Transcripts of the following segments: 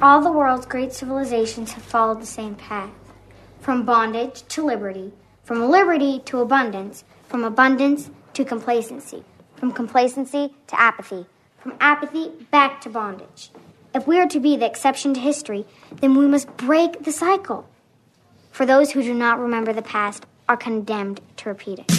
All the world's great civilizations have followed the same path, from bondage to liberty, from liberty to abundance, from abundance to complacency, from complacency to apathy, from apathy back to bondage. If we are to be the exception to history, then we must break the cycle. For those who do not remember the past are condemned to repeat it.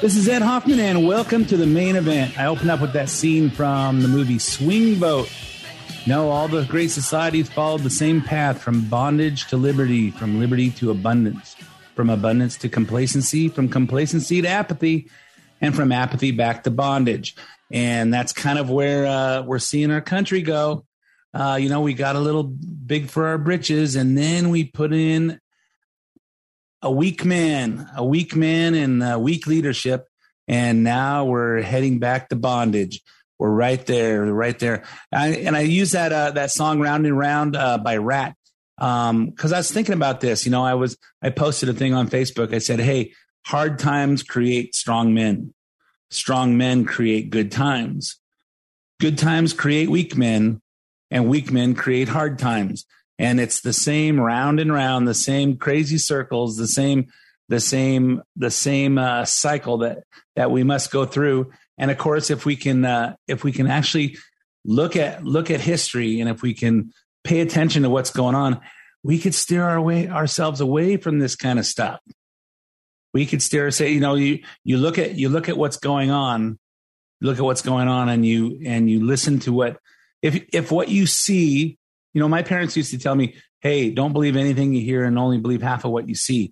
This is Ed Hoffman, and welcome to the main event. I open up with that scene from the movie Swing Vote. No, all the great societies followed the same path, from bondage to liberty, from liberty to abundance, from abundance to complacency, from complacency to apathy, and from apathy back to bondage. And that's kind of where we're seeing our country go. We got a little big for our britches, and then we put in a weak man and weak leadership. And now we're heading back to bondage. We're right there. I use that song Round and Round by Rat. Cause I was thinking about this, I posted a thing on Facebook. I said, hey, hard times create strong men. Strong men create good times. Good times create weak men, and weak men create hard times. And it's the same round and round, the same crazy circles, the same cycle that we must go through. And of course, if we can actually look at history, and if we can pay attention to what's going on, we could steer ourselves away from this kind of stuff. We could you look at what's going on, and you listen to what if what you see. My parents used to tell me, hey, don't believe anything you hear and only believe half of what you see.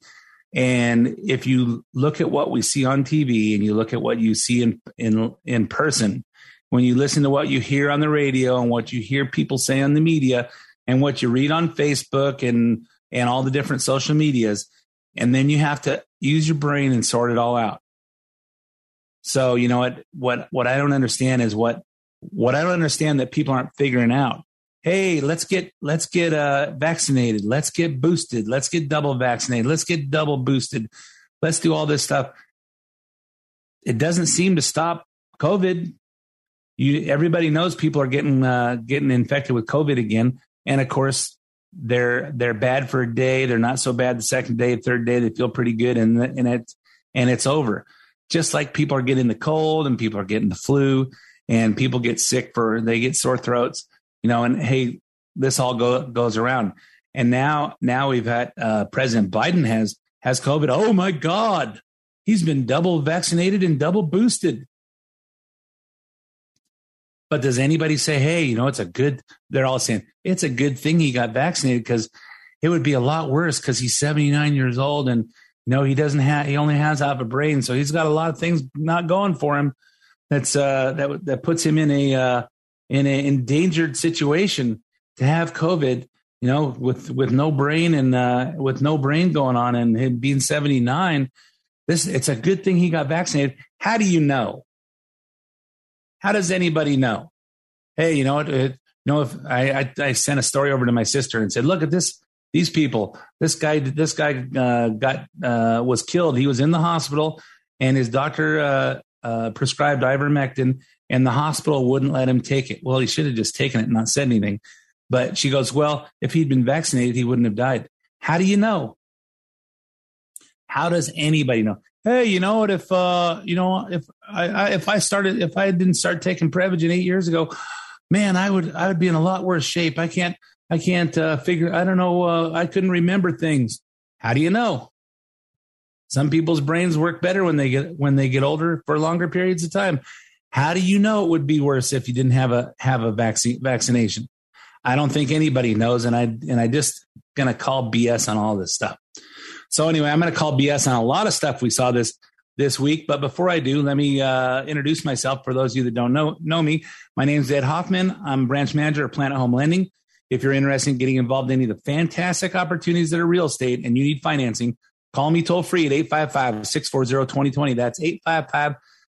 And if you look at what we see on TV, and you look at what you see in person, when you listen to what you hear on the radio, and what you hear people say on the media, and what you read on Facebook and all the different social medias, and then you have to use your brain and sort it all out. So, what I don't understand is what I don't understand that people aren't figuring out. Hey, let's get vaccinated. Let's get boosted. Let's get double vaccinated. Let's get double boosted. Let's do all this stuff. It doesn't seem to stop COVID. Everybody knows people are getting infected with COVID again, and of course they're bad for a day. They're not so bad the second day, third day. They feel pretty good, and it's over. Just like people are getting the cold, and people are getting the flu, and people get sick they get sore throats. And hey, this all goes around. And now we've had President Biden has COVID. Oh my God, he's been double vaccinated and double boosted. But does anybody say, hey, they're all saying it's a good thing he got vaccinated, because it would be a lot worse, because he's 79 years old, and he only has half a brain. So he's got a lot of things not going for him. That's that puts him in an endangered situation to have COVID, with no brain and with no brain going on, and him being 79, it's a good thing he got vaccinated. How do you know? How does anybody know? Hey, if I sent a story over to my sister and said, look at this, these people, this guy was killed. He was in the hospital, and his doctor prescribed ivermectin, and the hospital wouldn't let him take it. Well, he should have just taken it and not said anything. But she goes, well, if he'd been vaccinated, he wouldn't have died. How do you know? How does anybody know? Hey, you know what? If if I didn't start taking Prevagen 8 years ago, man, I would be in a lot worse shape. I can't figure. I don't know. I couldn't remember things. How do you know? Some people's brains work better when they get older for longer periods of time. How do you know it would be worse if you didn't have a vaccination? I don't think anybody knows, and I just gonna call BS on all this stuff. So anyway, I'm going to call BS on a lot of stuff we saw this week. But before I do, let me introduce myself for those of you that don't know me. My name is Ed Hoffman. I'm branch manager of Planet Home Lending. If you're interested in getting involved in any of the fantastic opportunities that are real estate and you need financing, call me toll free at 855-640-2020. That's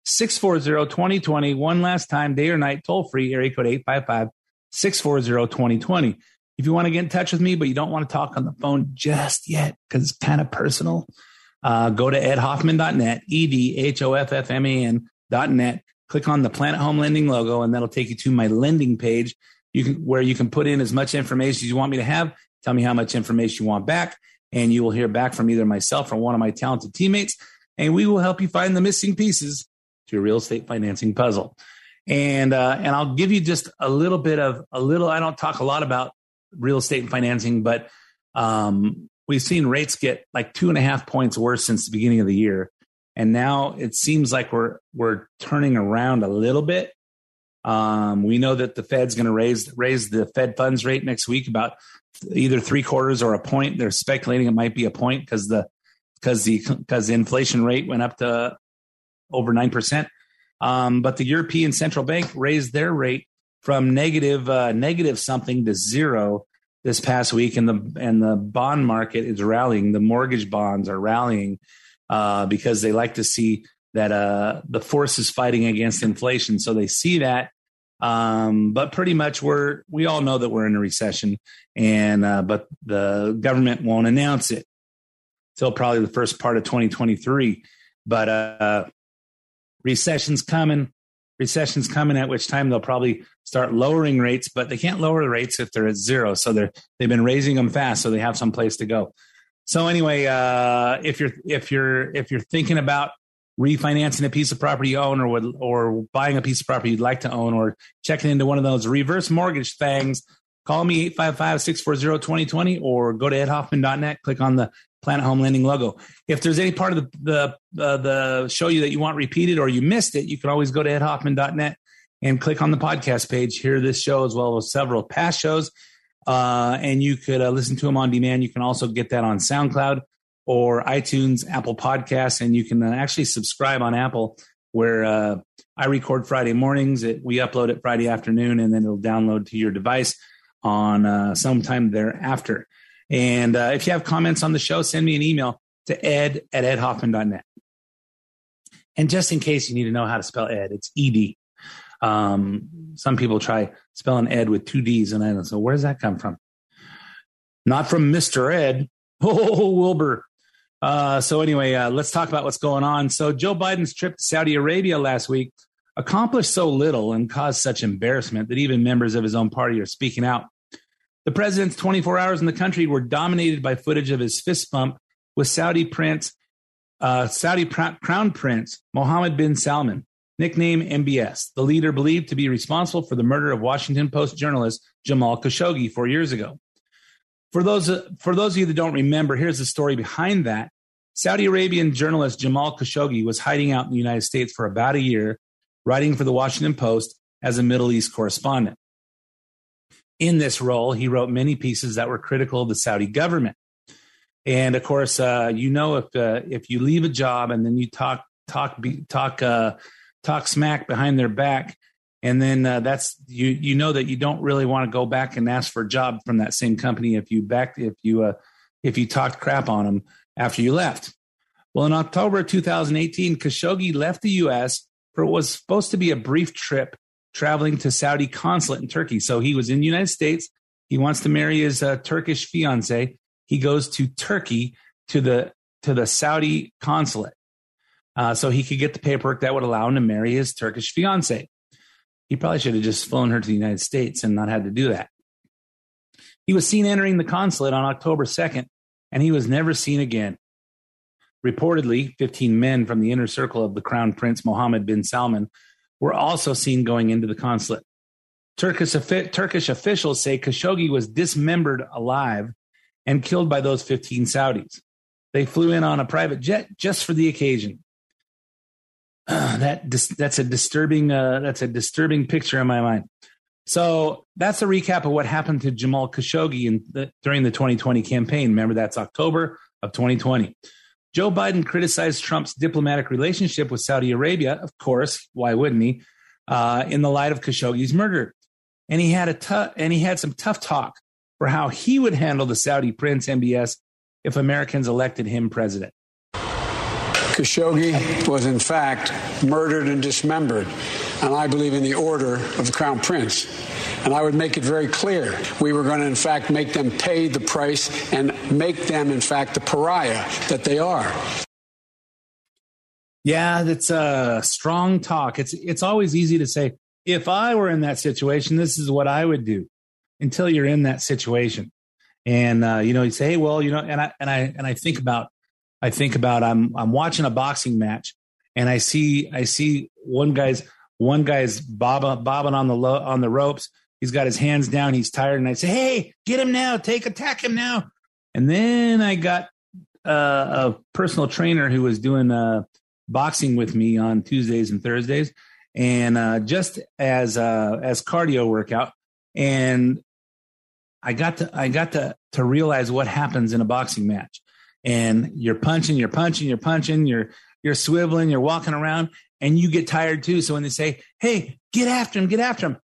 855-640-2020. One last time, day or night, toll free, area code 855-640-2020. If you want to get in touch with me, but you don't want to talk on the phone just yet because it's kind of personal, go to edhoffman.net, edhoffman.net. Click on the Planet Home Lending logo, and that'll take you to my lending page where you can put in as much information as you want me to have. Tell me how much information you want back, and you will hear back from either myself or one of my talented teammates, and we will help you find the missing pieces to your real estate financing puzzle. And I'll give you just a little. I don't talk a lot about real estate and financing, but we've seen rates get like 2.5 points worse since the beginning of the year. And now it seems like we're turning around a little bit. We know that the Fed's going to raise the Fed funds rate next week about either 3/4 or a point. They're speculating it might be a point because the inflation rate went up to over 9%. But the European Central Bank raised their rate from negative something to zero this past week, and the bond market is rallying. The mortgage bonds are rallying because they like to see that the force is fighting against inflation. So they see that, but pretty much we all know that we're in a recession, but the government won't announce it till probably the first part of 2023. But recession's coming. Recession's coming, at which time they'll probably start lowering rates, but they can't lower the rates if they're at zero. So they've been raising them fast, so they have some place to go. So anyway, if you're thinking about refinancing a piece of property you own, or buying a piece of property you'd like to own, or checking into one of those reverse mortgage things, call me 855-640-2020 or go to edhoffman.net. Click on the Planet Home Lending logo. If there's any part of the show that you want repeated or you missed it, you can always go to edhoffman.net and click on the podcast page. Hear this show as well as several past shows, and you could listen to them on demand. You can also get that on SoundCloud or iTunes, Apple Podcasts, and you can actually subscribe on Apple, where I record Friday mornings. We upload it Friday afternoon, and then it'll download to your device on sometime thereafter. And if you have comments on the show, send me an email to ed@edhoffman.net. And just in case you need to know how to spell Ed, it's ED. Some people try spelling Ed with two D's, and I don't know. So where does that come from? Not from Mr. Ed. Oh, Wilbur. So anyway, let's talk about what's going on. So Joe Biden's trip to Saudi Arabia last week accomplished so little and caused such embarrassment that even members of his own party are speaking out. The president's 24 hours in the country were dominated by footage of his fist bump with Saudi Crown Prince Mohammed bin Salman, nicknamed MBS, the leader believed to be responsible for the murder of Washington Post journalist Jamal Khashoggi 4 years ago. For those of you that don't remember, here's the story behind that. Saudi Arabian journalist Jamal Khashoggi was hiding out in the United States for about a year, writing for the Washington Post as a Middle East correspondent. In this role, he wrote many pieces that were critical of the Saudi government. And of course, if you leave a job and then you talk smack behind their back, and then that's you know that you don't really want to go back and ask for a job from that same company if you talked crap on them after you left. Well, in October 2018, Khashoggi left the U.S. for what was supposed to be a brief trip, traveling to Saudi consulate in Turkey. So he was in the United States. He wants to marry his Turkish fiance. He goes to Turkey to the Saudi consulate. so he could get the paperwork that would allow him to marry his Turkish fiance. He probably should have just flown her to the United States and not had to do that. He was seen entering the consulate on October 2nd, and he was never seen again. Reportedly, 15 men from the inner circle of the Crown Prince Mohammed bin Salman were also seen going into the consulate. Turkish officials say Khashoggi was dismembered alive and killed by those 15 Saudis. They flew in on a private jet just for the occasion. That's a disturbing picture in my mind. So that's a recap of what happened to Jamal Khashoggi during the 2020 campaign. Remember, that's October of 2020. Joe Biden criticized Trump's diplomatic relationship with Saudi Arabia. Of course, why wouldn't he? In the light of Khashoggi's murder, and he had some tough talk for how he would handle the Saudi prince MBS if Americans elected him president. Khashoggi was, in fact, murdered and dismembered, and I believe in the order of the Crown Prince. And I would make it very clear we were going to, in fact, make them pay the price and make them, in fact, the pariah that they are. Yeah, that's a strong talk. It's always easy to say, if I were in that situation, this is what I would do, until you're in that situation. And, you say, hey, well, and I think about, I'm watching a boxing match, and I see one guy's bobbing on the ropes. He's got his hands down. He's tired, and I say, hey, get him now, attack him now. And then I got a personal trainer who was doing boxing with me on Tuesdays and Thursdays, and just as cardio workout, and I got to realize what happens in a boxing match. And you're punching, you're swiveling, you're walking around, and you get tired too. So when they say, hey, get after him.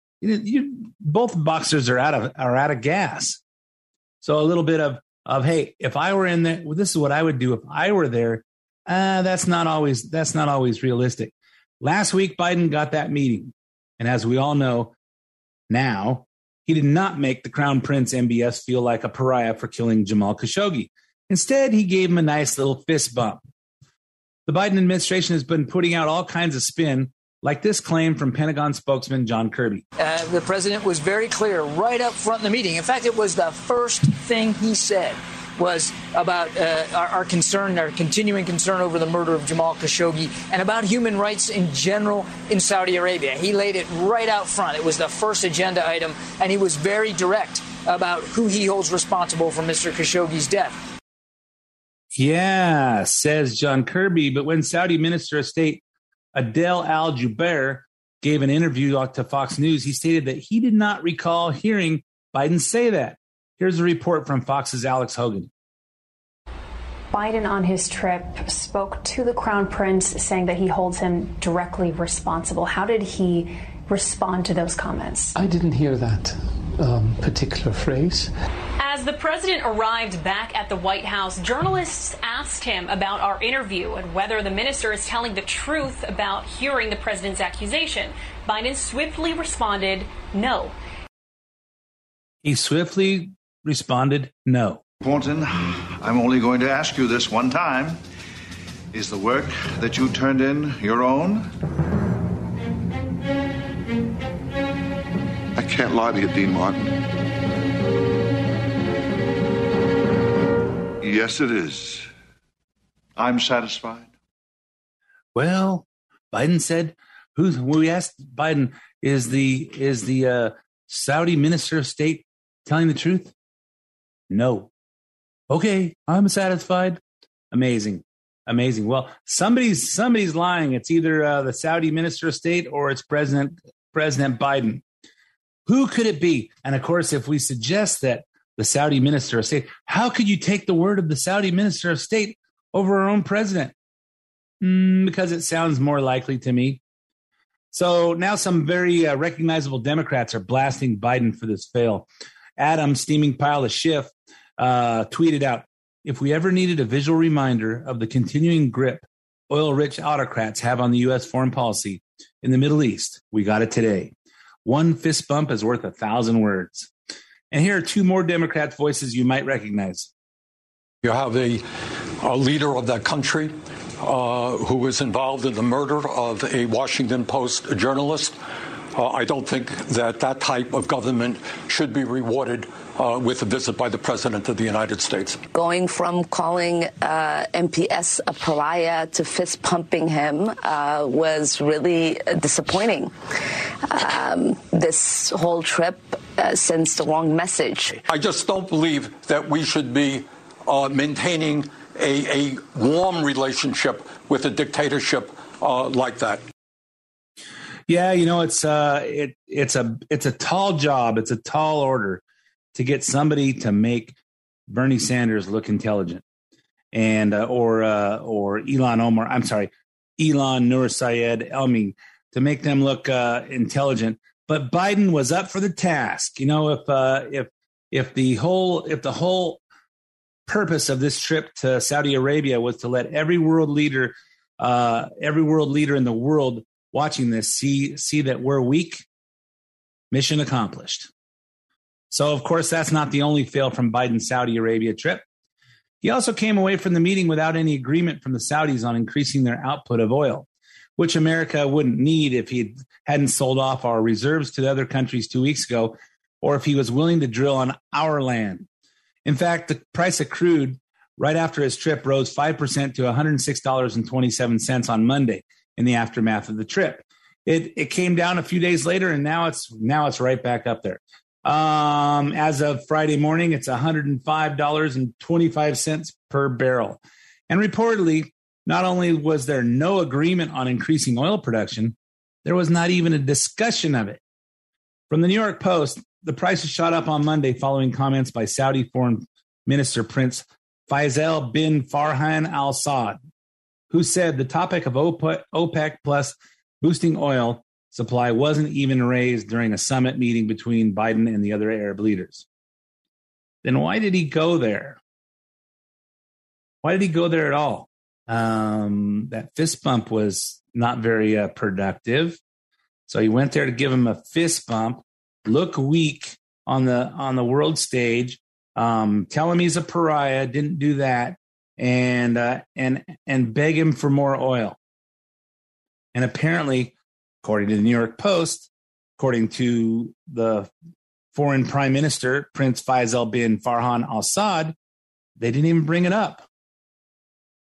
Both boxers are out of gas. So a little bit of, hey, if I were in there, well, this is what I would do if I were there. That's not always realistic. Last week, Biden got that meeting. And as we all know now, he did not make the Crown Prince MBS feel like a pariah for killing Jamal Khashoggi. Instead, he gave him a nice little fist bump. The Biden administration has been putting out all kinds of spin, like this claim from Pentagon spokesman John Kirby. The president was very clear right up front in the meeting. In fact, it was the first thing he said was about our continuing concern over the murder of Jamal Khashoggi and about human rights in general in Saudi Arabia. He laid it right out front. It was the first agenda item, and he was very direct about who he holds responsible for Mr. Khashoggi's death. Yeah, says John Kirby. But when Saudi Minister of State Adele Al Jubeir gave an interview to Fox News, he stated that he did not recall hearing Biden say that. Here's a report from Fox's Alex Hogan. Biden on his trip spoke to the Crown Prince, saying that he holds him directly responsible. How did he respond to those comments? I didn't hear that particular phrase. As the president arrived back at the White House, journalists asked him about our interview and whether the minister is telling the truth about hearing the president's accusation. Biden swiftly responded, no. Important, I'm only going to ask you this one time. Is the work that you turned in your own? I can't lie to you, Dean Martin. Yes, it is. I'm satisfied. Well, Biden said, we asked Biden, is the Saudi minister of state telling the truth? No. Okay, I'm satisfied. Amazing. Well, somebody's lying. It's either the Saudi minister of state or it's President Biden. Who could it be? And of course, if we suggest that the Saudi minister of state, how could you take the word of the Saudi minister of state over our own president? Because it sounds more likely to me. So now some very recognizable Democrats are blasting Biden for this fail. Adam, steaming pile of Schiff, tweeted out, if we ever needed a visual reminder of the continuing grip oil-rich autocrats have on the U.S. foreign policy in the Middle East, we got it today. One fist bump is worth 1,000 words. And here are two more Democrat voices you might recognize. You have a leader of that country who was involved in the murder of a Washington Post journalist. I don't think that that type of government should be rewarded with a visit by the President of the United States. Going from calling MPS a pariah to fist-pumping him was really disappointing. This whole trip sends the wrong message. I just don't believe that we should be maintaining a warm relationship with a dictatorship like that. Yeah, you know, it's a tall job. It's a tall order to get somebody to make Bernie Sanders look intelligent, and or Ilhan Nur Sayed Elmi to make them look intelligent. But Biden was up for the task. You know, if the whole purpose of this trip to Saudi Arabia was to let every world leader in the world watching this see that we're weak, mission accomplished. So, of course, that's not the only fail from Biden's Saudi Arabia trip. He also came away from the meeting without any agreement from the Saudis on increasing their output of oil, which America wouldn't need if he hadn't sold off our reserves to the other countries 2 weeks ago, or if he was willing to drill on our land. In fact, the price of crude right after his trip rose 5% to $106.27 on Monday. In the aftermath of the trip, it came down a few days later, and now it's right back up there. As of Friday morning, it's $105.25 per barrel. And reportedly, not only was there no agreement on increasing oil production, there was not even a discussion of it. From the New York Post, the prices shot up on Monday following comments by Saudi Foreign Minister Prince Faisal bin Farhan al Saud, who said the topic of OPEC plus boosting oil supply wasn't even raised during a summit meeting between Biden and the other Arab leaders. Then why did he go there? Why did he go there at all? That fist bump was not very productive. So he went there to give him a fist bump, look weak on the world stage, tell him he's a pariah, didn't do that. And beg him for more oil. And apparently, according to the New York Post, according to the foreign prime minister, Prince Faisal bin Farhan al Saud, they didn't even bring it up.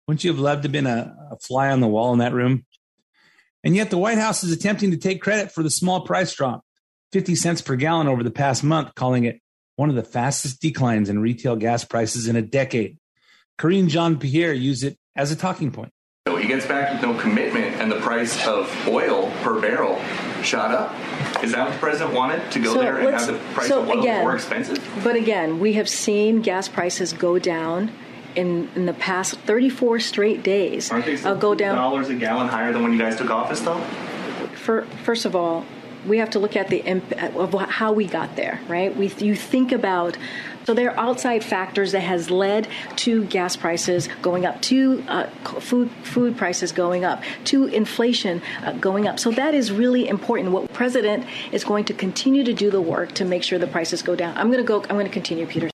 Wouldn't you have loved to have been a fly on the wall in that room? And yet the White House is attempting to take credit for the small price drop, 50 cents per gallon over the past month, calling it one of the fastest declines in retail gas prices in a decade. Karine Jean-Pierre used it as a talking point. So he gets back with no commitment, and the price of oil per barrel shot up. Is that what the president wanted, to go there and have the price of oil more expensive? But again, we have seen gas prices go down in the past 34 straight days. Aren't they still $2 a gallon higher than when you guys took office, though? First of all, we have to look at the impact of how we got there, right? You think about, so there are outside factors that has led to gas prices going up, to food prices going up, to inflation going up. So that is really important. What the president is going to continue to do the work to make sure the prices go down. I'm going to continue, Peter.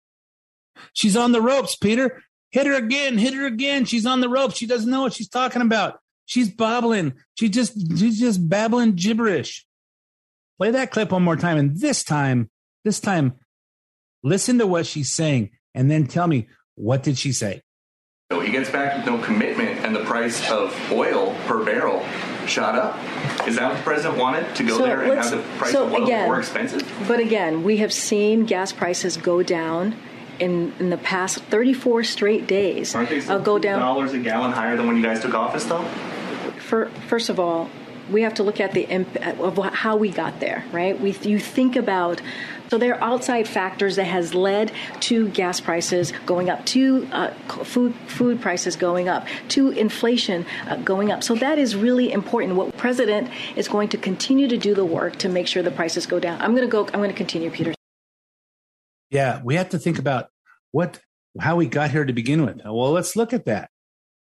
She's on the ropes, Peter. Hit her again. She's on the ropes. She doesn't know what she's talking about. She's bobbling. She's just babbling gibberish. Play that clip one more time, and this time, listen to what she's saying, and then tell me, what did she say? So he gets back with no commitment, and the price of oil per barrel shot up. Is that what the president wanted, to go there and have the price of oil more expensive? But again, we have seen gas prices go down in the past 34 straight days. Aren't they still $2 a gallon higher than when you guys took office, though? First of all, we have to look at the impact of how we got there, right? You think about, so there are outside factors that has led to gas prices going up, to food prices going up, to inflation going up. So that is really important. What the president is going to continue to do the work to make sure the prices go down. I'm going to continue, Peter. Yeah, we have to think about how we got here to begin with. Well, let's look at that.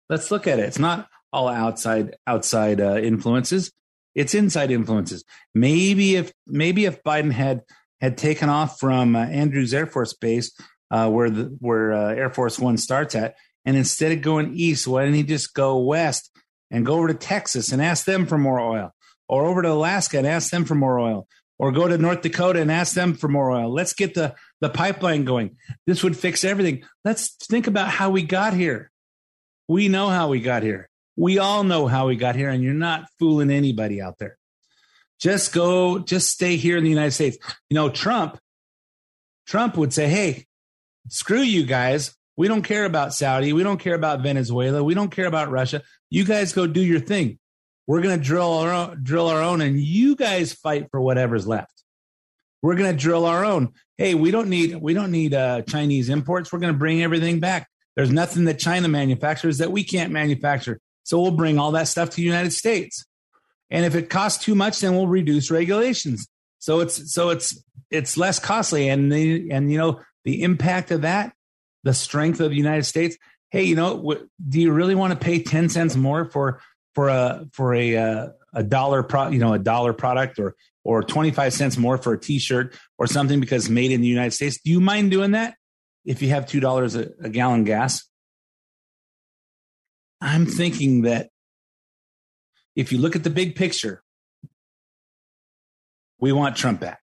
Let's look at it. It's not all outside influences. It's inside influences. Maybe if Biden had taken off from Andrews Air Force Base, where Air Force One starts at, And instead of going east, why didn't he just go west and go over to Texas and ask them for more oil, or over to Alaska and ask them for more oil, or go to North Dakota and ask them for more oil? Let's get the pipeline going. This would fix everything. Let's think about how we got here. We know how we got here. We all know how we got here, and you're not fooling anybody out there. Just stay here in the United States. You know, Trump would say, hey, screw you guys. We don't care about Saudi. We don't care about Venezuela. We don't care about Russia. You guys go do your thing. We're going to drill our own, and you guys fight for whatever's left. We're going to drill our own. Hey, we don't need Chinese imports. We're going to bring everything back. There's nothing that China manufactures that we can't manufacture. So we'll bring all that stuff to the United States. And if it costs too much, then we'll reduce regulations. So it's less costly. And you know, the impact of that, the strength of the United States. Hey, you know, do you really want to pay 10 cents more for a dollar product or 25 cents more for a T-shirt or something because made in the United States? Do you mind doing that if you have $2 a gallon gas? I'm thinking that if you look at the big picture, we want Trump back.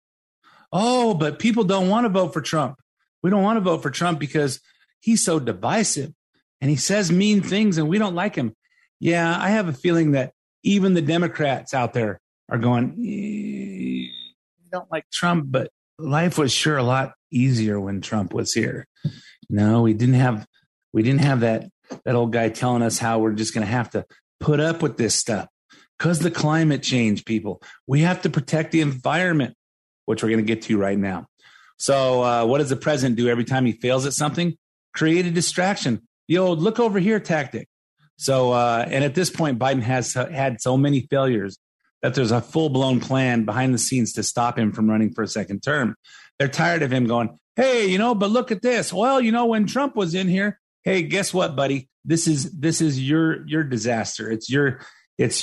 Oh, but people don't want to vote for Trump. We don't want to vote for Trump because he's so divisive and he says mean things and we don't like him. Yeah, I have a feeling that even the Democrats out there are going, I don't like Trump, but life was sure a lot easier when Trump was here. No, we didn't have that old guy telling us how we're just going to have to put up with this stuff because the climate change, people. We have to protect the environment, which we're going to get to right now. So what does the president do every time he fails at something? Create a distraction. The old look over here tactic. So and at this point, Biden has had so many failures that there's a full-blown plan behind the scenes to stop him from running for a second term. They're tired of him going, hey, you know, but look at this. Well, you know, when Trump was in here, hey, guess what, buddy? This is your disaster. It's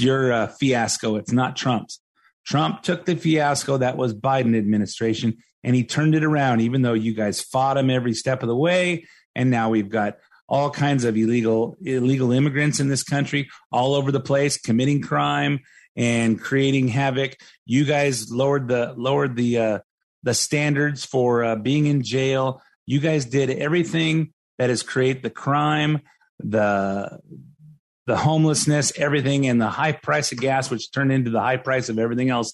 your fiasco. It's not Trump's. Trump took the fiasco that was Biden administration and he turned it around, even though you guys fought him every step of the way. And now we've got all kinds of illegal immigrants in this country all over the place committing crime and creating havoc. You guys lowered the standards for being in jail. You guys did everything that is create the crime, the homelessness, everything, and the high price of gas, which turned into the high price of everything else.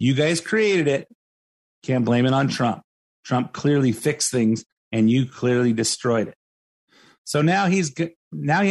You guys created it. Can't blame it on Trump. Trump clearly fixed things, and you clearly destroyed it. So now he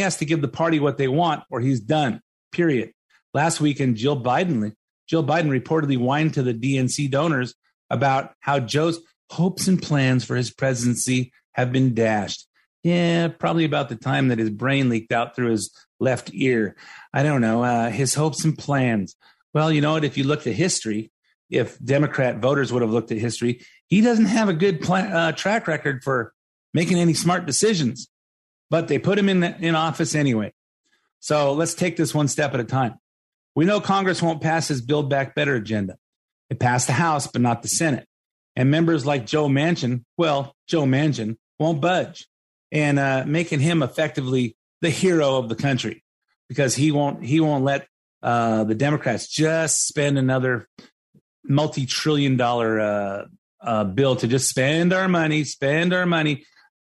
has to give the party what they want, or he's done, period. Last weekend, Jill Biden reportedly whined to the DNC donors about how Joe's hopes and plans for his presidency have been dashed. Yeah, probably about the time that his brain leaked out through his left ear. I don't know, his hopes and plans. Well, you know what, if you look at history, if Democrat voters would have looked at history, he doesn't have a good track record for making any smart decisions, but they put him in office anyway. So let's take this one step at a time. We know Congress won't pass his Build Back Better agenda. It passed the House, but not the Senate. And members like Joe Manchin won't budge, and making him effectively the hero of the country because he won't let the Democrats just spend another multi-trillion-dollar bill to just spend our money.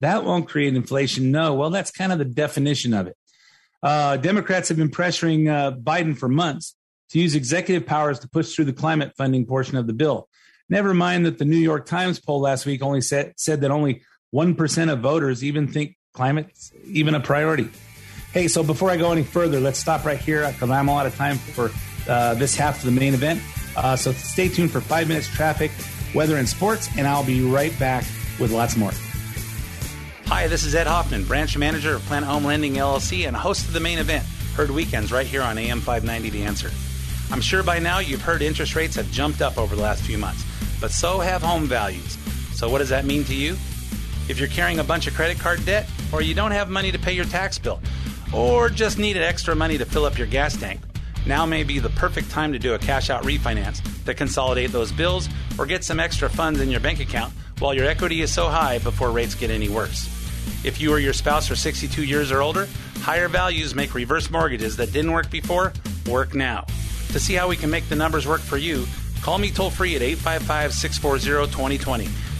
That won't create inflation. No. Well, that's kind of the definition of it. Democrats have been pressuring Biden for months to use executive powers to push through the climate funding portion of the bill. Never mind that the New York Times poll last week only said that only 1% of voters even think climate's even a priority. Hey, so before I go any further, let's stop right here because I'm all out of time for this half of the main event. So stay tuned for 5 minutes traffic, weather, and sports, and I'll be right back with lots more. Hi, this is Ed Hoffman, branch manager of Planet Home Lending, LLC, and host of The Main Event, heard weekends right here on AM 590 The Answer. I'm sure by now you've heard interest rates have jumped up over the last few months, but so have home values. So what does that mean to you? If you're carrying a bunch of credit card debt, or you don't have money to pay your tax bill, or just needed extra money to fill up your gas tank, now may be the perfect time to do a cash-out refinance to consolidate those bills or get some extra funds in your bank account while your equity is so high before rates get any worse. If you or your spouse are 62 years or older, higher values make reverse mortgages that didn't work before work now. To see how we can make the numbers work for you, call me toll-free at 855-640-2020.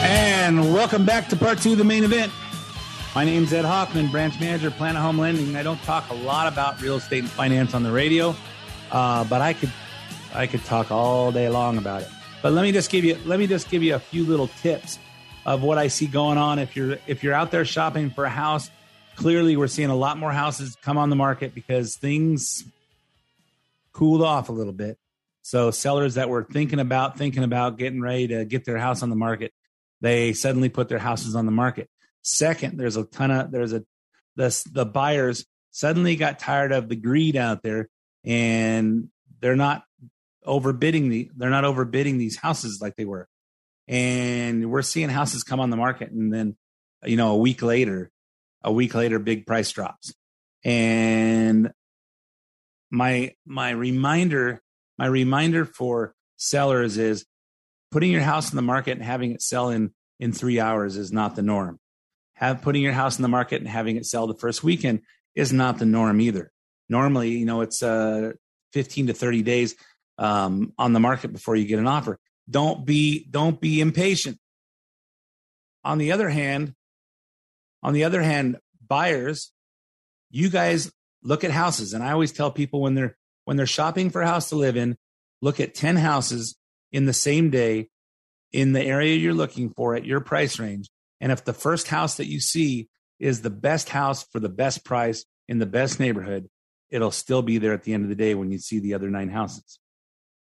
And welcome back to part two of the main event. My name's Ed Hoffman, branch manager, Planet Home Lending. I don't talk a lot about real estate and finance on the radio, but I could talk all day long about it. But let me just give you a few little tips of what I see going on. If you're out there shopping for a house, clearly we're seeing a lot more houses come on the market because things cooled off a little bit. So sellers that were thinking about getting ready to get their house on the market, they suddenly put their houses on the market. Second, the buyers suddenly got tired of the greed out there, and they're not overbidding these houses like they were. And we're seeing houses come on the market, and then a week later, big price drops. And my reminder for sellers is, putting your house in the market and having it sell in 3 hours is not the norm. Putting your house in the market and having it sell the first weekend is not the norm either. Normally, it's 15 to 30 days on the market before you get an offer. Don't be impatient. On the other hand, buyers, you guys look at houses, and I always tell people when they're shopping for a house to live in, look at 10 houses in the same day, in the area you're looking for at your price range. And if the first house that you see is the best house for the best price in the best neighborhood, it'll still be there at the end of the day when you see the other 9 houses.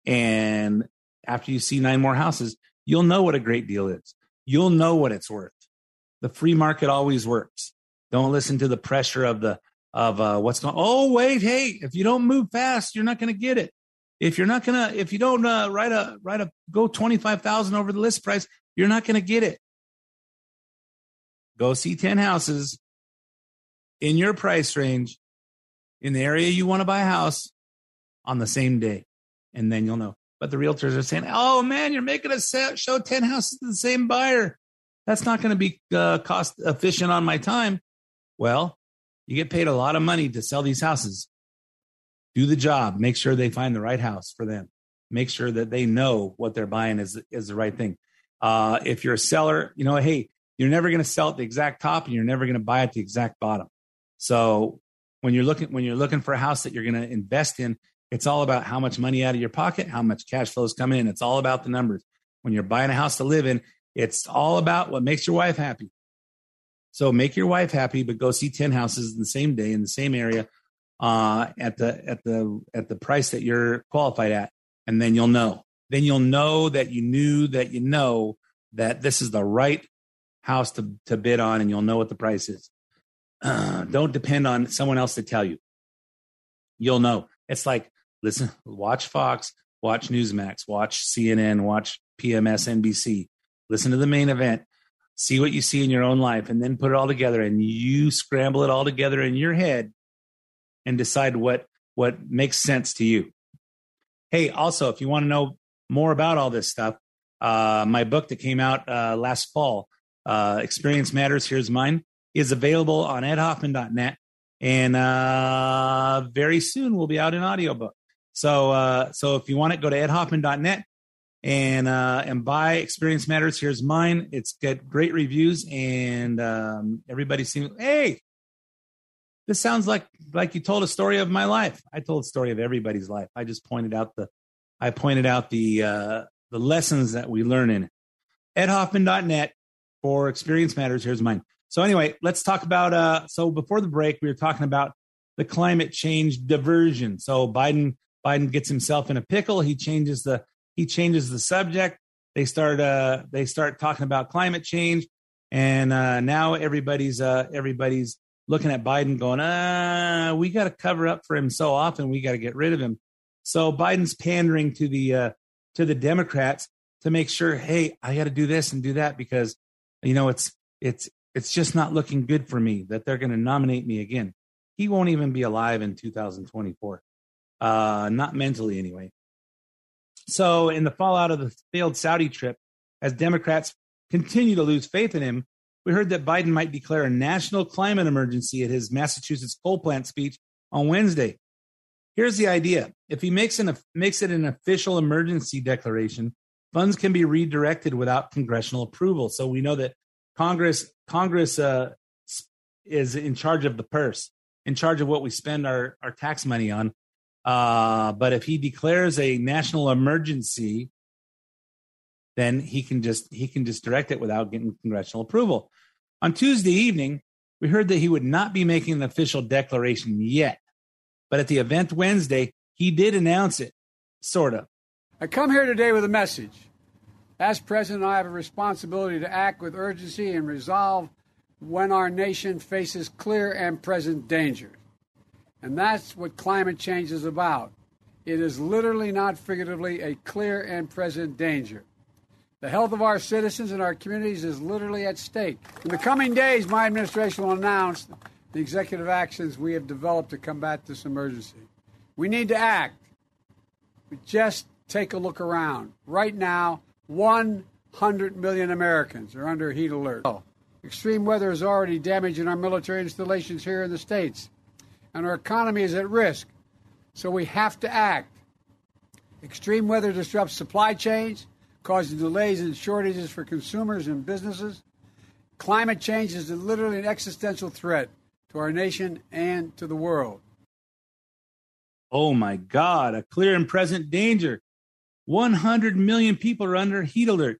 And after you see 9 more houses, you'll know what a great deal is. You'll know what it's worth. The free market always works. Don't listen to the pressure of what's going on. Oh, wait, hey, if you don't move fast, you're not going to get it. If you don't go 25,000 over the list price, you're not going to get it. Go see 10 houses in your price range in the area you want to buy a house on the same day, and then you'll know. But the realtors are saying, "Oh man, you're making us show 10 houses to the same buyer. That's not going to be cost efficient on my time." Well, you get paid a lot of money to sell these houses. Do the job. Make sure they find the right house for them. Make sure that they know what they're buying is the right thing. If you're a seller, hey, you're never going to sell at the exact top, and you're never going to buy at the exact bottom. So when you're looking for a house that you're going to invest in, it's all about how much money out of your pocket, how much cash flow is coming in. It's all about the numbers. When you're buying a house to live in, it's all about what makes your wife happy. So make your wife happy, but go see 10 houses in the same day in the same area, at the price that you're qualified at, and then you'll know. Then you'll know that you knew that you know that this is the right house to bid on, and you'll know what the price is. Don't depend on someone else to tell you. You'll know. It's like watch Fox, watch Newsmax, watch CNN, watch PMSNBC, listen to the main event, see what you see in your own life, and then put it all together, and you scramble it all together in your head and decide what makes sense to you. Hey, also, if you want to know more about all this stuff, my book that came out last fall, Experience Matters, Here's Mine, is available on edhoffman.net. And very soon we'll be out in audiobook. So if you want it, go to edhoffman.net and buy Experience Matters, Here's Mine. It's got great reviews, and everybody seems, hey, this sounds like you told a story of my life. I told a story of everybody's life. I just pointed out the lessons that we learn in it. EdHoffman.net for Experience Matters. Here's mine. So anyway, let's talk about, so before the break, we were talking about the climate change diversion. So Biden Biden gets himself in a pickle. He changes the subject. They start talking about climate change, and now everybody's looking at Biden going, we got to cover up for him so often. We got to get rid of him. So Biden's pandering to the Democrats to make sure, hey, I got to do this and do that because, you know, it's just not looking good for me that they're going to nominate me again. He won't even be alive in 2024, not mentally anyway. So in the fallout of the failed Saudi trip, as Democrats continue to lose faith in him, we heard that Biden might declare a national climate emergency at his Massachusetts coal plant speech on Wednesday. Here's the idea. If he makes it an official emergency declaration, funds can be redirected without congressional approval. So we know that Congress is in charge of the purse, in charge of what we spend our tax money on. But if he declares a national emergency, then he can just direct it without getting congressional approval. On Tuesday evening, we heard that he would not be making an official declaration yet. But at the event Wednesday, he did announce it, sort of. I come here today with a message. As president, I have a responsibility to act with urgency and resolve when our nation faces clear and present danger. And that's what climate change is about. It is literally, not figuratively, a clear and present danger. The health of our citizens and our communities is literally at stake. In the coming days, my administration will announce the executive actions we have developed to combat this emergency. We need to act. But just take a look around. Right now, 100 million Americans are under heat alert. Extreme weather is already damaging our military installations here in the States, and our economy is at risk, so we have to act. Extreme weather disrupts supply chains, causing delays and shortages for consumers and businesses. Climate change is literally an existential threat to our nation and to the world. Oh, my God, a clear and present danger. 100 million people are under heat alert.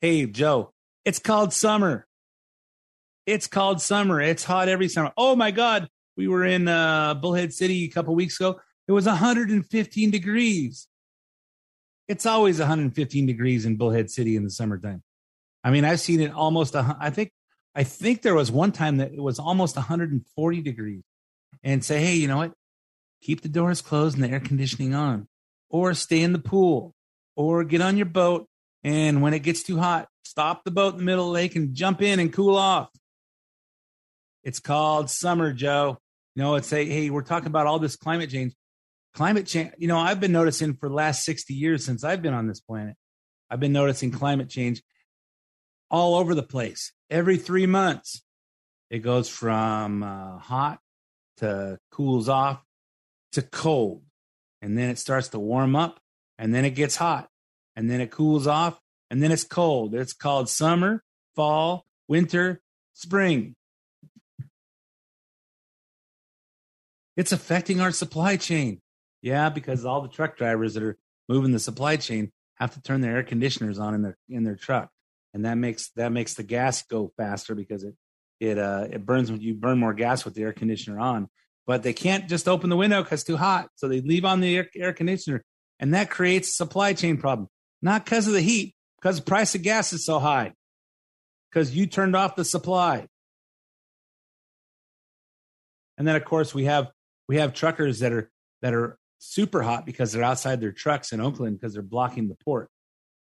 Hey, Joe, it's called summer. It's called summer. It's hot every summer. Oh, my God. We were in Bullhead City a couple weeks ago. It was 115 degrees. It's always 115 degrees in Bullhead City in the summertime. I mean, I've seen it almost. I think there was one time that it was almost 140 degrees. And say, hey, you know what? Keep the doors closed and the air conditioning on, or stay in the pool, or get on your boat. And when it gets too hot, stop the boat in the middle of the lake and jump in and cool off. It's called summer, Joe. You know, it's a, hey, we're talking about all this climate change. Climate change, you know, I've been noticing for the last 60 years since I've been on this planet, I've been noticing climate change all over the place. Every 3 months, it goes from hot to cools off to cold. And then it starts to warm up, and then it gets hot, and then it cools off, and then it's cold. It's called summer, fall, winter, spring. It's affecting our supply chain. Yeah, because all the truck drivers that are moving the supply chain have to turn their air conditioners on in their truck, and that makes the gas go faster because it burns when you burn more gas with the air conditioner on. But they can't just open the window because it's too hot, so they leave on the air conditioner, and that creates a supply chain problem. Not because of the heat, because the price of gas is so high, because you turned off the supply. And then, of course, we have truckers that are super hot because they're outside their trucks in Oakland because they're blocking the port.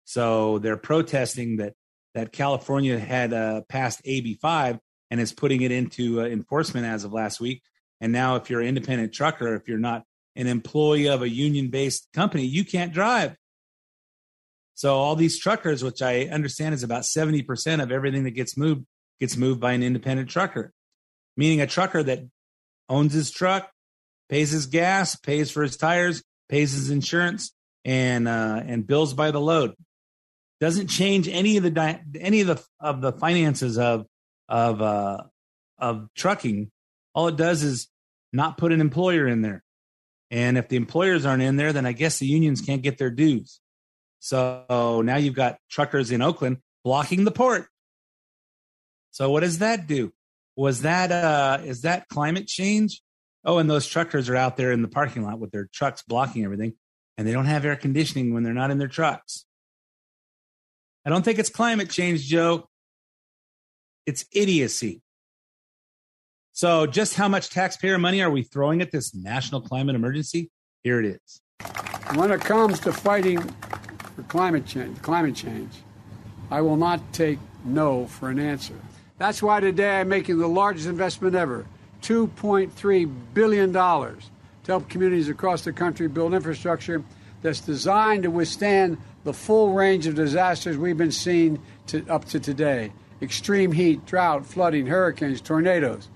So they're protesting that California had passed AB5 and is putting it into enforcement as of last week. And now if you're an independent trucker, if you're not an employee of a union-based company, you can't drive. So all these truckers, which I understand is about 70% of everything that gets moved by an independent trucker, meaning a trucker that owns his truck, pays his gas, pays for his tires, pays his insurance, and bills by the load. Doesn't change any of the finances of trucking. All it does is not put an employer in there. And if the employers aren't in there, then I guess the unions can't get their dues. So now you've got truckers in Oakland blocking the port. So what does that do? Is that climate change? oh, and those truckers are out there in the parking lot with their trucks blocking everything, and they don't have air conditioning when they're not in their trucks. I don't think it's climate change, Joe. It's idiocy. So just how much taxpayer money are we throwing at this national climate emergency? Here it is. When it comes to fighting for climate change, I will not take no for an answer. That's why today I'm making the largest investment ever, $2.3 billion, to help communities across the country build infrastructure that's designed to withstand the full range of disasters we've been seeing up to today. Extreme heat, drought, flooding, hurricanes, tornadoes.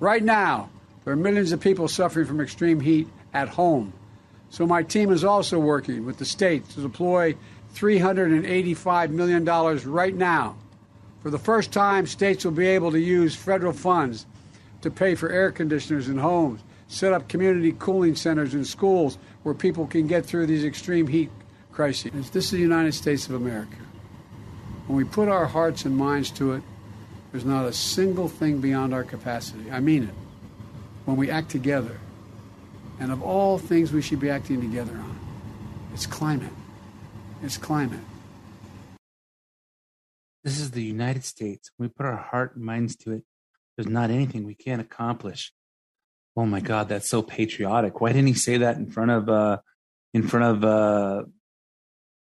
Right now, there are millions of people suffering from extreme heat at home. So my team is also working with the states to deploy $385 million right now. For the first time, states will be able to use federal funds to pay for air conditioners in homes, set up community cooling centers in schools where people can get through these extreme heat crises. This is the United States of America. When we put our hearts and minds to it, there's not a single thing beyond our capacity. I mean it. When we act together, and of all things we should be acting together on, it's climate. It's climate. This is the United States. When we put our heart and minds to it, there's not anything we can't accomplish. Oh my God, that's so patriotic. Why didn't he say that in front of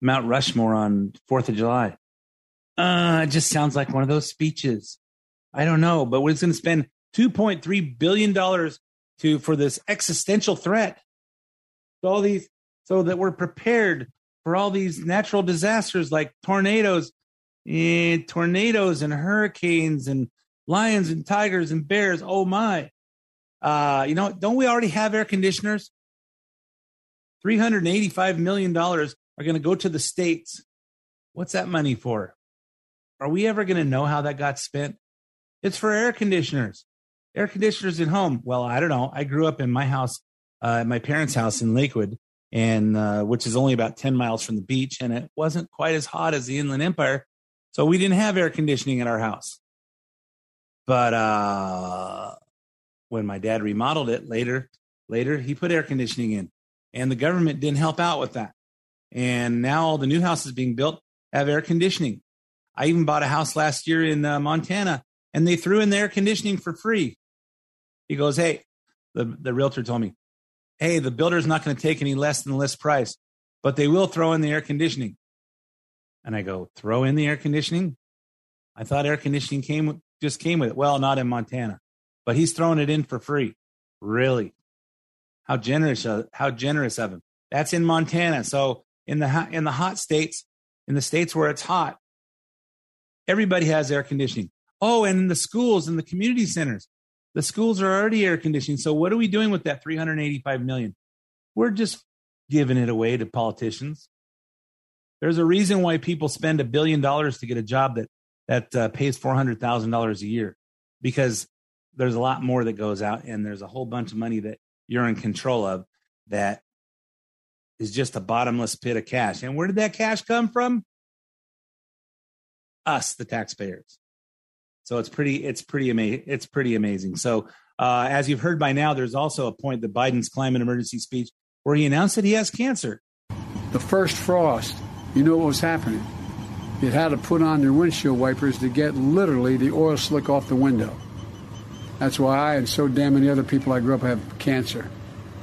Mount Rushmore on 4th of July? It just sounds like one of those speeches. I don't know, but we're going to spend $2.3 billion for this existential threat. So that we're prepared for all these natural disasters like tornadoes and hurricanes and lions and tigers and bears. Oh, my. Don't we already have air conditioners? $385 million are going to go to the states. What's that money for? Are we ever going to know how that got spent? It's for air conditioners. Air conditioners at home. Well, I don't know. I grew up in my house, my parents' house in Lakewood, and which is only about 10 miles from the beach, and it wasn't quite as hot as the Inland Empire, so we didn't have air conditioning in our house. But when my dad remodeled it later, he put air conditioning in, and the government didn't help out with that. And now all the new houses being built have air conditioning. I even bought a house last year in Montana, and they threw in the air conditioning for free. He goes, hey, the realtor told me, hey, the builder's not going to take any less than the list price, but they will throw in the air conditioning. And I go, throw in the air conditioning? I thought air conditioning just came with it. Well, not in Montana, but he's throwing it in for free. Really? How generous of him. That's in Montana. So in the hot states, in the states where it's hot, everybody has air conditioning. Oh, and the schools and the community centers. The schools are already air conditioned. So what are we doing with that $385 million? We're just giving it away to politicians. There's a reason why people spend $1 billion to get a job that pays $400,000 a year, because there's a lot more that goes out, and there's a whole bunch of money that you're in control of that is just a bottomless pit of cash. And where did that cash come from? Us, the taxpayers. So it's pretty amazing. So as you've heard by now, there's also a point that Biden's climate emergency speech where he announced that he has cancer. The first frost, you know what was happening. It had to put on their windshield wipers to get literally the oil slick off the window. That's why I and so damn many other people I grew up have cancer,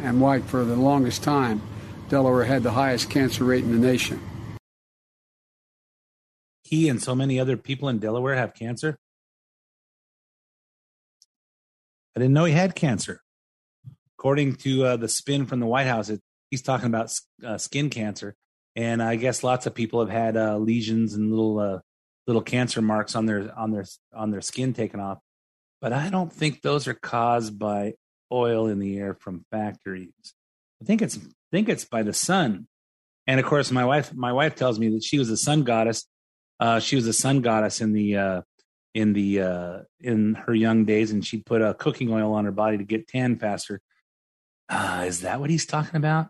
and why for the longest time Delaware had the highest cancer rate in the nation. He and so many other people in Delaware have cancer? I didn't know he had cancer. According to the spin from the White House, he's talking about skin cancer. And I guess lots of people have had lesions and little cancer marks on their skin taken off. But I don't think those are caused by oil in the air from factories. I think it's by the sun. And of course, my wife tells me that she was a sun goddess. She was a sun goddess in her young days, and she put a cooking oil on her body to get tan faster. Is that what he's talking about?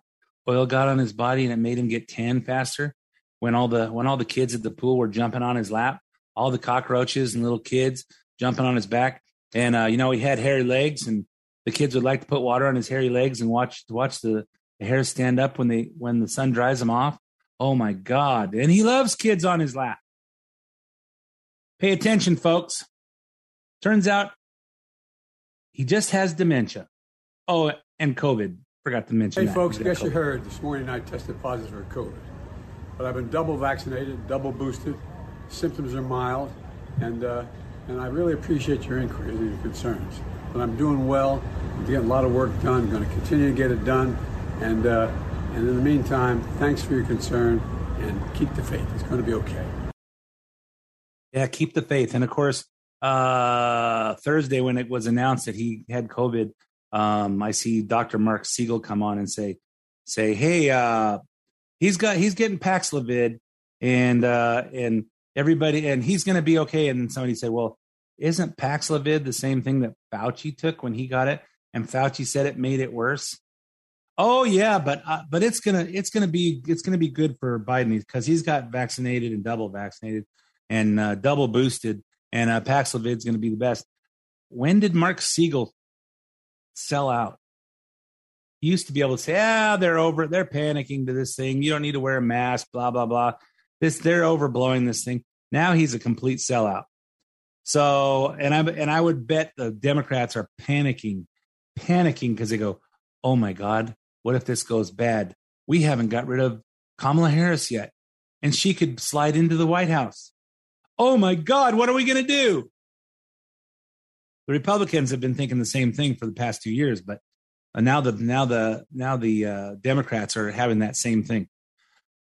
Oil got on his body and it made him get tan faster. When all the kids at the pool were jumping on his lap, all the cockroaches and little kids jumping on his back, and he had hairy legs, and the kids would like to put water on his hairy legs and watch the hair stand up when the sun dries them off. Oh my God. And he loves kids on his lap. Pay attention, folks. Turns out he just has dementia. Oh, and COVID. Forgot to mention that. Hey, folks, guess you heard this morning I tested positive for COVID. But I've been double vaccinated, double boosted. Symptoms are mild. And I really appreciate your inquiries and your concerns. But I'm doing well. I'm getting a lot of work done. I'm going to continue to get it done. And in the meantime, thanks for your concern and keep the faith. It's going to be okay. Yeah, keep the faith. And of course, Thursday when it was announced that he had COVID, I see Dr. Mark Siegel come on and say, hey, he's getting Paxlovid and everybody, and he's going to be okay. And then somebody said, well, isn't Paxlovid the same thing that Fauci took when he got it? And Fauci said it made it worse. Oh yeah, but it's gonna be good for Biden because he's got vaccinated and double vaccinated and double boosted, and Paxlovid's gonna be the best. When did Mark Siegel sell out? He used to be able to say, they're over it, they're panicking to this thing. You don't need to wear a mask, blah blah blah. They're overblowing this thing. Now he's a complete sellout. So I would bet the Democrats are panicking because they go, oh my God, what if this goes bad? We haven't got rid of Kamala Harris yet, and she could slide into the White House. Oh my God, what are we going to do? The Republicans have been thinking the same thing for the past 2 years, but now the Democrats are having that same thing.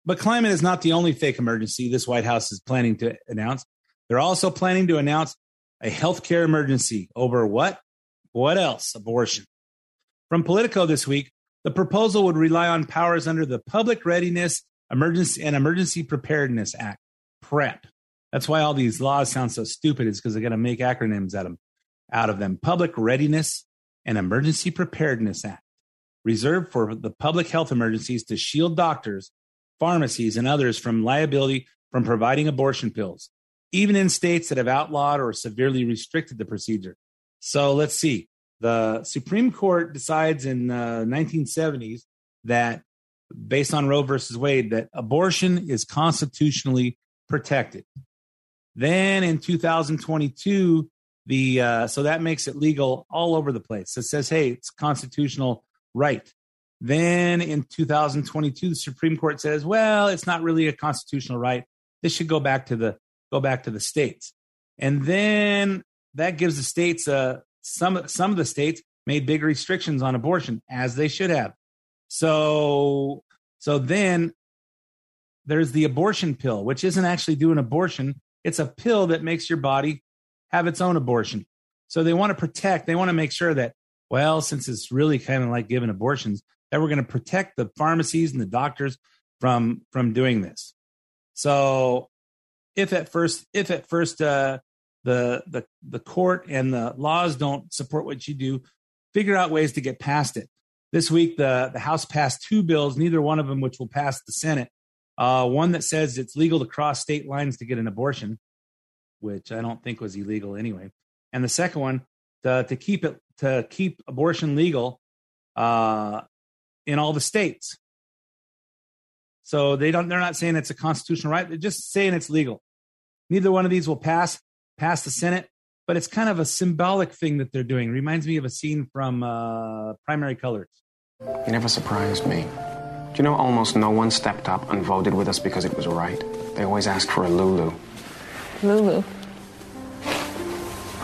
But climate is not the only fake emergency this White House is planning to announce. They're also planning to announce a healthcare emergency over what? What else? Abortion. From Politico this week, the proposal would rely on powers under the Public Readiness and Emergency Preparedness Act, PrEP. That's why all these laws sound so stupid, is because they're going to make acronyms out of them. Public Readiness and Emergency Preparedness Act, reserved for the public health emergencies to shield doctors, pharmacies, and others from liability from providing abortion pills, even in states that have outlawed or severely restricted the procedure. So let's see. The Supreme Court decides in the 1970s that, based on Roe versus Wade, that abortion is constitutionally protected. Then in 2022, so that makes it legal all over the place. It says, hey, it's constitutional right. Then in 2022, the Supreme Court says, well, it's not really a constitutional right. This should go back to the states. And then that gives the states a Some of the states made big restrictions on abortion, as they should have. So then there's the abortion pill, which isn't actually doing abortion. It's a pill that makes your body have its own abortion. So they want to protect. They want to make sure that, well, since it's really kind of like giving abortions, that we're going to protect the pharmacies and the doctors from doing this. So if at first the court and the laws don't support what you do, figure out ways to get past it. This week, the House passed two bills, neither one of them which will pass the Senate. One that says it's legal to cross state lines to get an abortion, which I don't think was illegal anyway. And the second one, to keep abortion legal in all the states. So they're not saying it's a constitutional right. They're just saying it's legal. Neither one of these will pass the Senate, but it's kind of a symbolic thing that they're doing. Reminds me of a scene from Primary Colors. You never surprised me. Do you know almost no one stepped up and voted with us because it was right? They always asked for a Lulu. Lulu?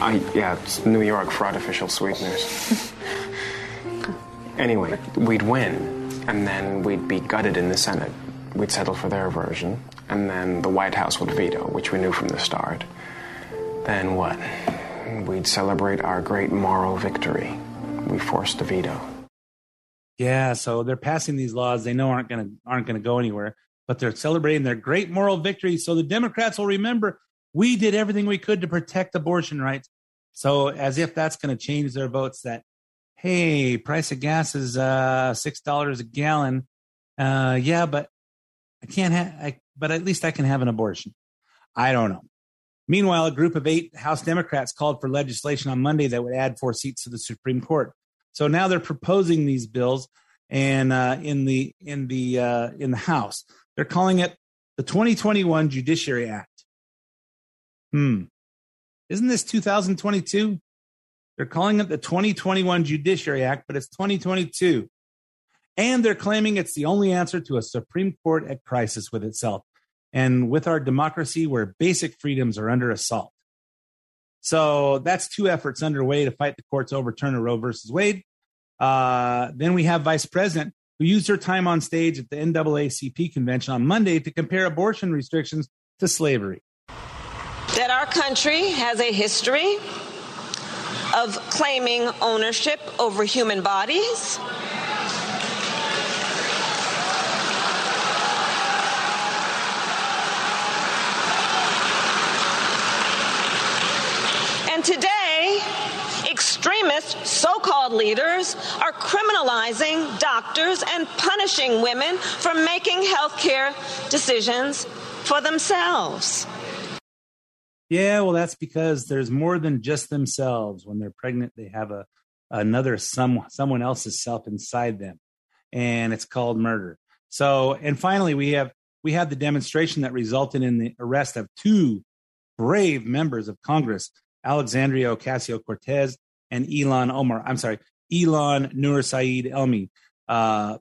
It's New York for artificial sweeteners. Anyway, we'd win, and then we'd be gutted in the Senate. We'd settle for their version, and then the White House would veto, which we knew from the start. Then what? We'd celebrate our great moral victory. We forced a veto. Yeah, so they're passing these laws they know aren't gonna go anywhere, but they're celebrating their great moral victory. So the Democrats will remember we did everything we could to protect abortion rights. So as if that's gonna change their votes. That, hey, price of gas is $6 a gallon. But I can't have. But at least I can have an abortion. I don't know. Meanwhile, a group of 8 House Democrats called for legislation on Monday that would add 4 seats to the Supreme Court. So now they're proposing these bills, and in the House, they're calling it the 2021 Judiciary Act. Isn't this 2022? They're calling it the 2021 Judiciary Act, but it's 2022. And they're claiming it's the only answer to a Supreme Court at crisis with itself and with our democracy where basic freedoms are under assault. So that's two efforts underway to fight the courts overturn Roe versus Wade. Then we have Vice President who used her time on stage at the NAACP convention on Monday to compare abortion restrictions to slavery. That our country has a history of claiming ownership over human bodies. And today, extremist so-called leaders are criminalizing doctors and punishing women for making health care decisions for themselves. Yeah, well, that's because there's more than just themselves. When they're pregnant, they have someone else's self inside them, and it's called murder. So, and finally, we have the demonstration that resulted in the arrest of two brave members of Congress, Alexandria Ocasio-Cortez and Ilhan Nur Sayed Elmi,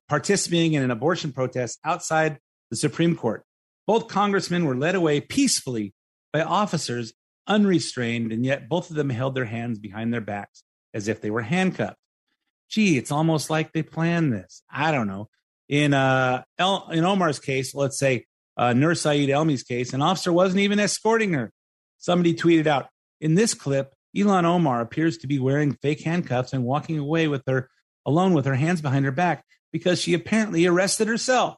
participating in an abortion protest outside the Supreme Court. Both congressmen were led away peacefully by officers, unrestrained, and yet both of them held their hands behind their backs as if they were handcuffed. Gee, it's almost like they planned this. I don't know. In Omar's case, let's say Nur Sayed Elmi's case, an officer wasn't even escorting her. Somebody tweeted out, "In this clip, Ilhan Omar appears to be wearing fake handcuffs and walking away with her alone with her hands behind her back because she apparently arrested herself."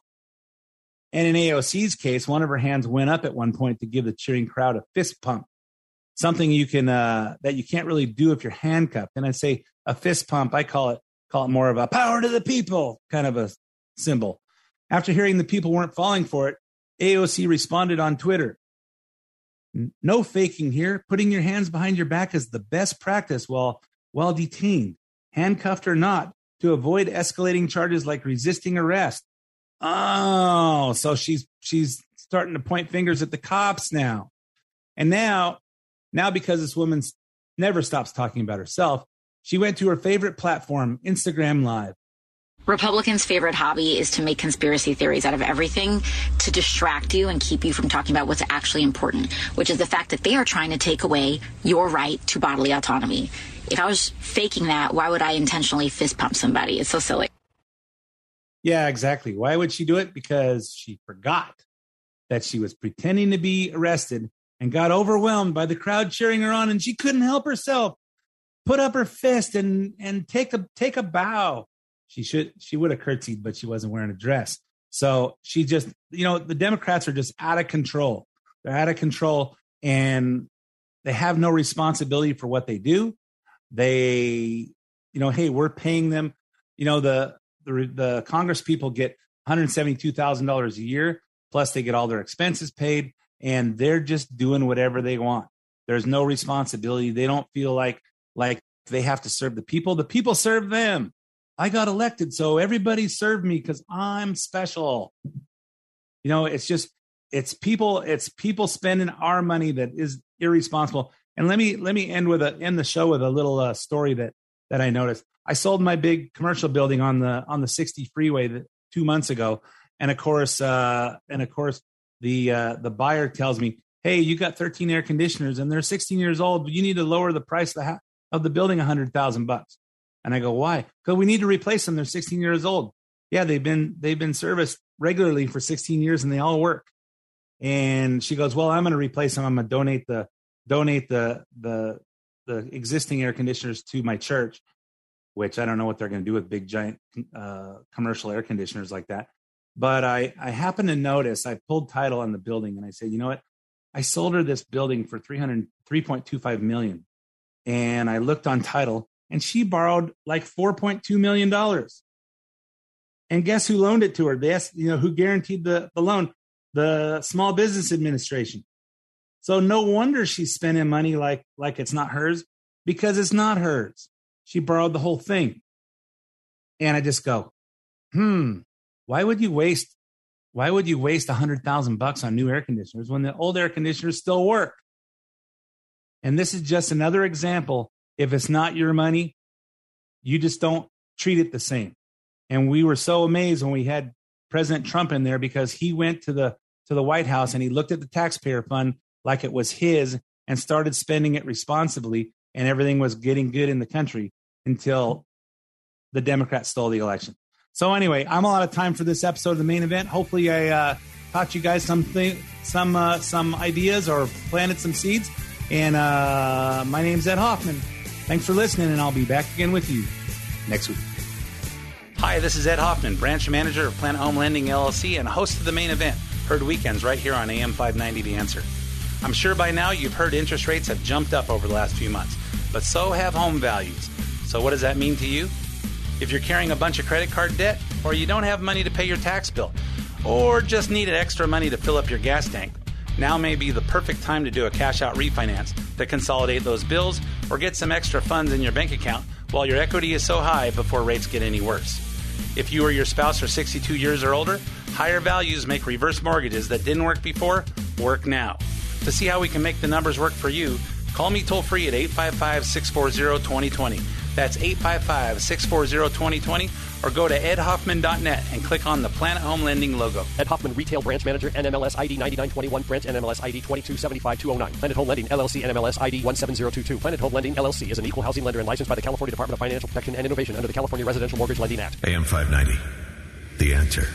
And in AOC's case, one of her hands went up at one point to give the cheering crowd a fist pump, something you can that you can't really do if you're handcuffed. And I say a fist pump, I call it more of a power to the people kind of a symbol. After hearing the people weren't falling for it, AOC responded on Twitter, "No faking here. Putting your hands behind your back is the best practice while detained, handcuffed or not, to avoid escalating charges like resisting arrest." Oh, so she's starting to point fingers at the cops now. And now because this woman never stops talking about herself, she went to her favorite platform, Instagram Live. Republicans' favorite hobby is to make conspiracy theories out of everything to distract you and keep you from talking about what's actually important, which is the fact that they are trying to take away your right to bodily autonomy. If I was faking that, why would I intentionally fist pump somebody? It's so silly. Yeah, exactly. Why would she do it? Because she forgot that she was pretending to be arrested and got overwhelmed by the crowd cheering her on, and she couldn't help herself. Put up her fist and take a bow. She would have curtsied, but she wasn't wearing a dress. So she just, the Democrats are just out of control. They're out of control, and they have no responsibility for what they do. They, hey, we're paying them. The Congress people get $172,000 a year, plus they get all their expenses paid, and they're just doing whatever they want. There's no responsibility. They don't feel like they have to serve the people. The people serve them. I got elected, so everybody served me because I'm special. It's people spending our money that is irresponsible. And let me end the show with a little story that I noticed. I sold my big commercial building on the 60 freeway 2 months ago, and of course the buyer tells me, "Hey, you got 13 air conditioners and they're 16 years old. But you need to lower the price of the building $100,000." And I go, "Why?" "Because we need to replace them. They're 16 years old." "Yeah, they've been serviced regularly for 16 years and they all work." And she goes, "Well, I'm going to replace them. I'm going to donate the existing air conditioners to my church," which I don't know what they're going to do with big giant commercial air conditioners like that. But I happened to notice, I pulled title on the building and I said, "You know what? I sold her this building for $3.25 million." And I looked on title, and she borrowed like $4.2 million. And guess who loaned it to her? They asked, who guaranteed the loan? The Small Business Administration. So no wonder she's spending money like it's not hers, because it's not hers. She borrowed the whole thing. And I just go, why would you waste $100,000 on new air conditioners when the old air conditioners still work? And this is just another example. If it's not your money, you just don't treat it the same. And we were so amazed when we had President Trump in there, because he went to the White House and he looked at the taxpayer fund like it was his and started spending it responsibly, and everything was getting good in the country until the Democrats stole the election. So anyway, I'm all out of time for this episode of The Main Event. Hopefully I taught you guys some ideas or planted some seeds. And my name's Ed Hoffman. Thanks for listening, and I'll be back again with you next week. Hi, this is Ed Hoffman, branch manager of Planet Home Lending, LLC, and host of The Main Event, heard weekends right here on AM 590 The Answer. I'm sure by now you've heard interest rates have jumped up over the last few months, but so have home values. So what does that mean to you? If you're carrying a bunch of credit card debt, or you don't have money to pay your tax bill, or just needed extra money to fill up your gas tank, now may be the perfect time to do a cash-out refinance to consolidate those bills or get some extra funds in your bank account while your equity is so high before rates get any worse. If you or your spouse are 62 years or older, higher values make reverse mortgages that didn't work before work now. To see how we can make the numbers work for you, call me toll-free at 855-640-2020. That's 855-640-2020, or go to edhoffman.net and click on the Planet Home Lending logo. Ed Hoffman, Retail Branch Manager, NMLS ID 9921, Branch NMLS ID 2275209. Planet Home Lending, LLC, NMLS ID 17022. Planet Home Lending, LLC is an equal housing lender and licensed by the California Department of Financial Protection and Innovation under the California Residential Mortgage Lending Act. AM 590, The Answer.